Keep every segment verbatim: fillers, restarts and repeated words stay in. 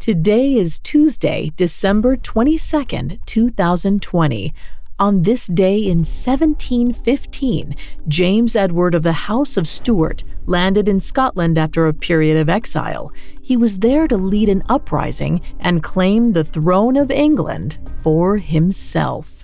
Today is Tuesday, December twenty-second, two thousand twenty. On this day in seventeen fifteen, James Edward of the House of Stuart landed in Scotland after a period of exile. He was there to lead an uprising and claim the throne of England for himself.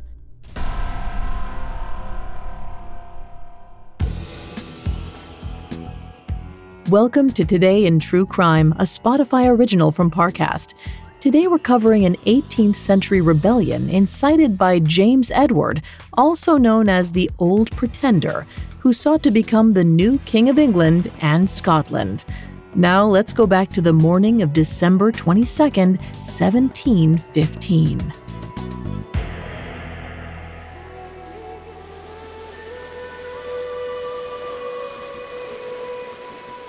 Welcome to Today in True Crime, a Spotify original from Parcast. Today we're covering an eighteenth century rebellion incited by James Edward, also known as the Old Pretender, who sought to become the new King of England and Scotland. Now let's go back to the morning of December twenty-second, seventeen fifteen.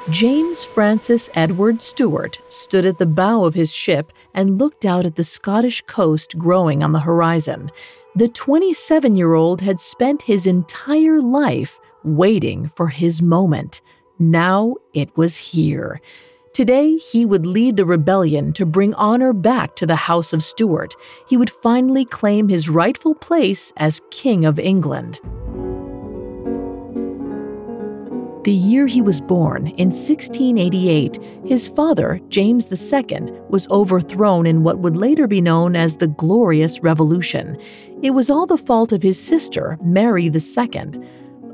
James Francis Edward Stuart stood at the bow of his ship and looked out at the Scottish coast growing on the horizon. The twenty-seven-year-old had spent his entire life waiting for his moment. Now it was here. Today, he would lead the rebellion to bring honor back to the House of Stuart. He would finally claim his rightful place as King of England. The year he was born, in sixteen eighty-eight, his father, James the Second, was overthrown in what would later be known as the Glorious Revolution. It was all the fault of his sister, Mary the Second.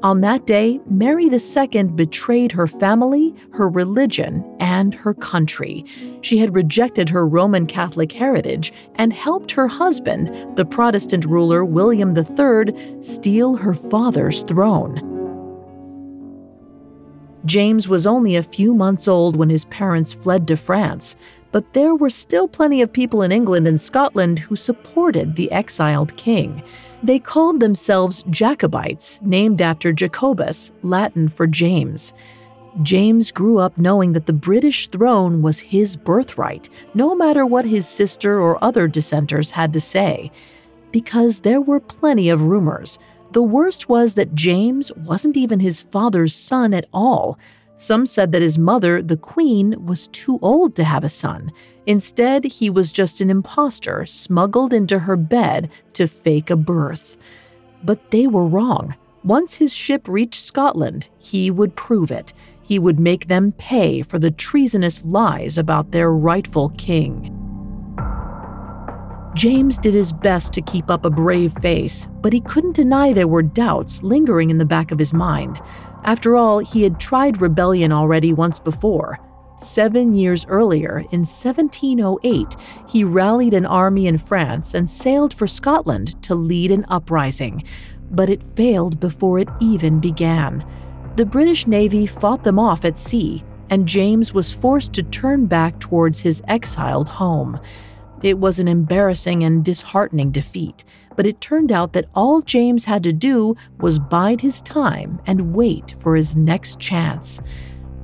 On that day, Mary the Second betrayed her family, her religion, and her country. She had rejected her Roman Catholic heritage and helped her husband, the Protestant ruler William the Third, steal her father's throne. James was only a few months old when his parents fled to France, but there were still plenty of people in England and Scotland who supported the exiled king. They called themselves Jacobites, named after Jacobus, Latin for James. James grew up knowing that the British throne was his birthright, no matter what his sister or other dissenters had to say, because there were plenty of rumors. The worst was that James wasn't even his father's son at all. Some said that his mother, the Queen, was too old to have a son. Instead, he was just an imposter smuggled into her bed to fake a birth. But they were wrong. Once his ship reached Scotland, he would prove it. He would make them pay for the treasonous lies about their rightful king. James did his best to keep up a brave face, but he couldn't deny there were doubts lingering in the back of his mind. After all, he had tried rebellion already once before. Seven years earlier, in seventeen oh eight, he rallied an army in France and sailed for Scotland to lead an uprising. But it failed before it even began. The British Navy fought them off at sea, and James was forced to turn back towards his exiled home. It was an embarrassing and disheartening defeat, but it turned out that all James had to do was bide his time and wait for his next chance.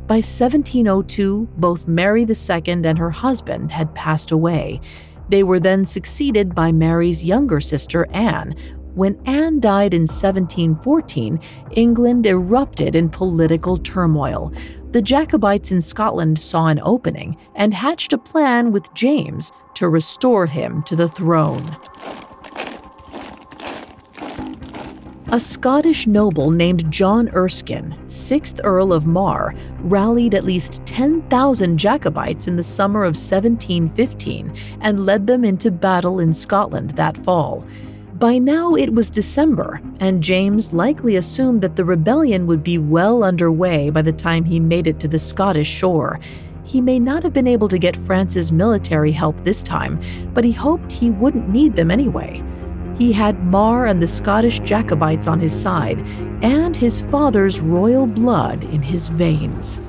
By seventeen oh two, both Mary the Second and her husband had passed away. They were then succeeded by Mary's younger sister, Anne. When Anne died in seventeen fourteen, England erupted in political turmoil. The Jacobites in Scotland saw an opening and hatched a plan with James to restore him to the throne. A Scottish noble named John Erskine, sixth Earl of Mar, rallied at least ten thousand Jacobites in the summer of seventeen fifteen and led them into battle in Scotland that fall. By now it was December, and James likely assumed that the rebellion would be well underway by the time he made it to the Scottish shore. He may not have been able to get France's military help this time, but he hoped he wouldn't need them anyway. He had Mar and the Scottish Jacobites on his side, and his father's royal blood in his veins.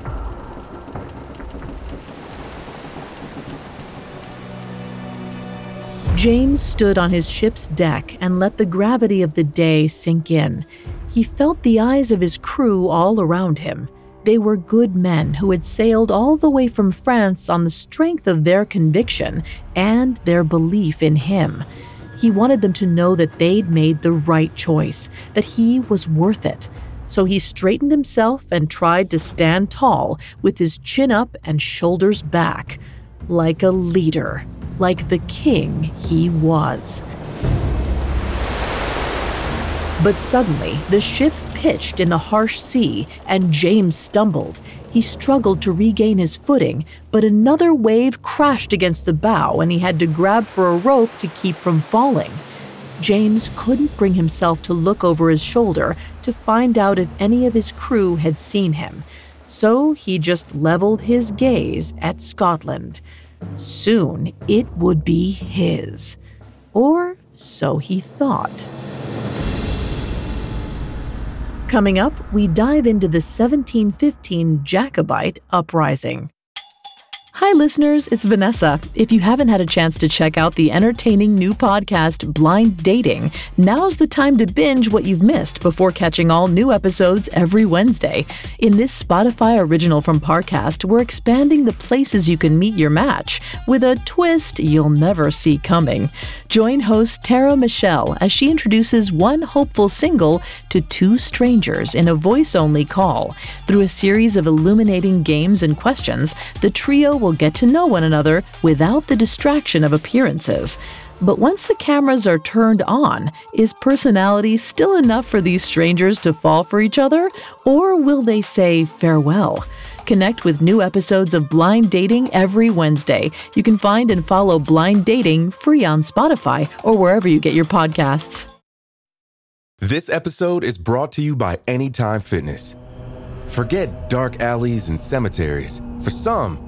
James stood on his ship's deck and let the gravity of the day sink in. He felt the eyes of his crew all around him. They were good men who had sailed all the way from France on the strength of their conviction and their belief in him. He wanted them to know that they'd made the right choice, that he was worth it. So he straightened himself and tried to stand tall with his chin up and shoulders back. Like a leader, like the king he was. But suddenly, the ship pitched in the harsh sea, and James stumbled. He struggled to regain his footing, but another wave crashed against the bow, and he had to grab for a rope to keep from falling. James couldn't bring himself to look over his shoulder to find out if any of his crew had seen him, so he just leveled his gaze at Scotland. Soon, it would be his. Or so he thought. Coming up, we dive into the seventeen fifteen Jacobite uprising. Hi, listeners, it's Vanessa. If you haven't had a chance to check out the entertaining new podcast, Blind Dating, now's the time to binge what you've missed before catching all new episodes every Wednesday. In this Spotify original from Parcast, we're expanding the places you can meet your match with a twist you'll never see coming. Join host Tara Michelle as she introduces one hopeful single to two strangers in a voice-only call. Through a series of illuminating games and questions, the trio will get to know one another without the distraction of appearances. But once the cameras are turned on, is personality still enough for these strangers to fall for each other, or will they say farewell? Connect with new episodes of Blind Dating every Wednesday. You can find and follow Blind Dating free on Spotify or wherever you get your podcasts. This episode is brought to you by Anytime Fitness. Forget dark alleys and cemeteries. For some,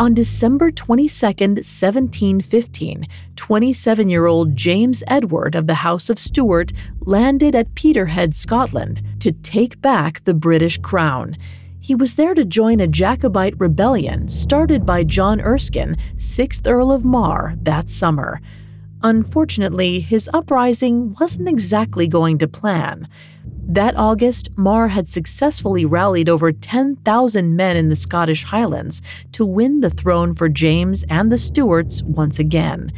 On December twenty-second, seventeen fifteen, twenty-seven-year-old James Edward of the House of Stuart landed at Peterhead, Scotland, to take back the British crown. He was there to join a Jacobite rebellion started by John Erskine, sixth Earl of Mar, that summer. Unfortunately, his uprising wasn't exactly going to plan. That August, Mar had successfully rallied over ten thousand men in the Scottish Highlands to win the throne for James and the Stuarts once again.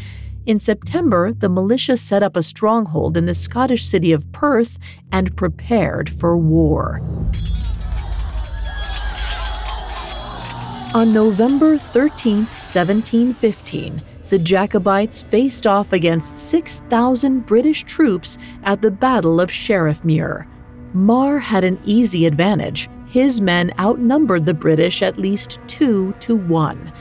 In September, the militia set up a stronghold in the Scottish city of Perth and prepared for war. On November thirteenth, seventeen fifteen, the Jacobites faced off against six thousand British troops at the Battle of Sheriffmuir. Mar had an easy advantage. His men outnumbered the British at least two to one.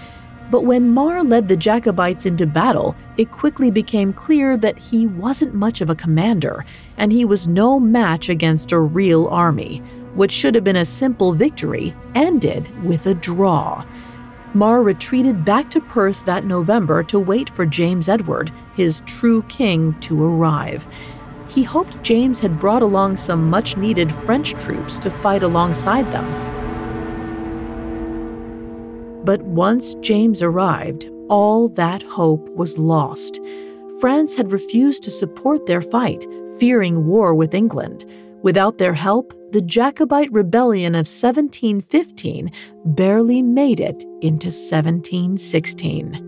But when Mar led the Jacobites into battle, it quickly became clear that he wasn't much of a commander, and he was no match against a real army. What should have been a simple victory ended with a draw. Mar retreated back to Perth that November to wait for James Edward, his true king, to arrive. He hoped James had brought along some much-needed French troops to fight alongside them. But once James arrived, all that hope was lost. France had refused to support their fight, fearing war with England. Without their help, the Jacobite rebellion of seventeen fifteen barely made it into seventeen sixteen.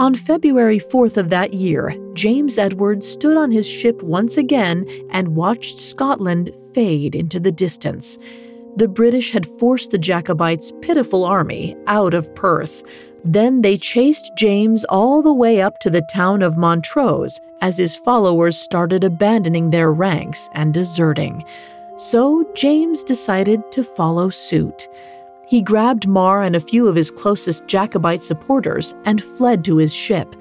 On February fourth of that year, James Edward stood on his ship once again and watched Scotland fade into the distance. The British had forced the Jacobites' pitiful army out of Perth. Then they chased James all the way up to the town of Montrose as his followers started abandoning their ranks and deserting. So James decided to follow suit. He grabbed Mar and a few of his closest Jacobite supporters and fled to his ship.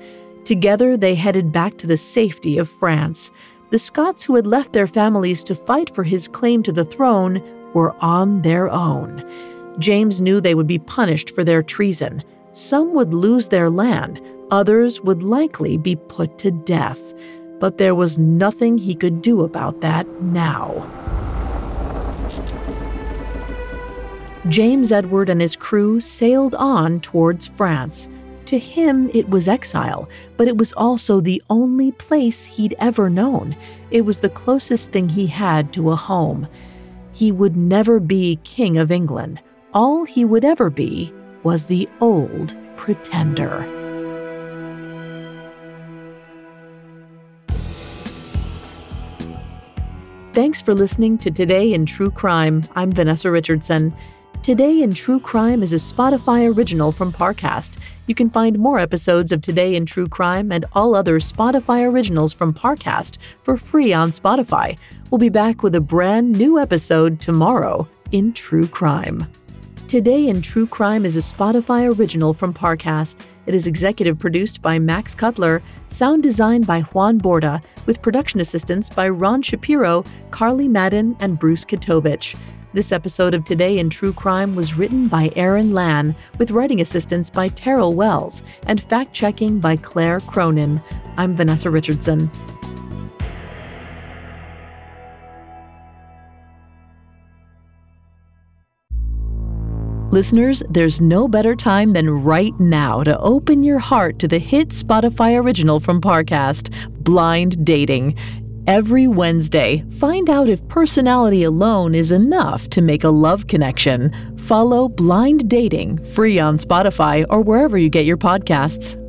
Together, they headed back to the safety of France. the Scots who had left their families to fight for his claim to the throne were on their own. James knew they would be punished for their treason. Some would lose their land, others would likely be put to death. But there was nothing he could do about that now. James Edward and his crew sailed on towards France. To him, it was exile, but it was also the only place he'd ever known. It was the closest thing he had to a home. He would never be King of England. All he would ever be was the Old Pretender. Thanks for listening to Today in True Crime. I'm Vanessa Richardson. Today in True Crime is a Spotify original from Parcast. You can find more episodes of Today in True Crime and all other Spotify originals from Parcast for free on Spotify. We'll be back with a brand new episode tomorrow in True Crime. Today in True Crime is a Spotify original from Parcast. It is executive produced by Max Cutler, sound designed by Juan Borda, with production assistance by Ron Shapiro, Carly Madden, and Bruce Katovich. This episode of Today in True Crime was written by Aaron Lan, with writing assistance by Terrell Wells, and fact-checking by Claire Cronin. I'm Vanessa Richardson. Listeners, there's no better time than right now to open your heart to the hit Spotify original from Parcast, Blind Dating. Every Wednesday, find out if personality alone is enough to make a love connection. Follow Blind Dating, free on Spotify or wherever you get your podcasts.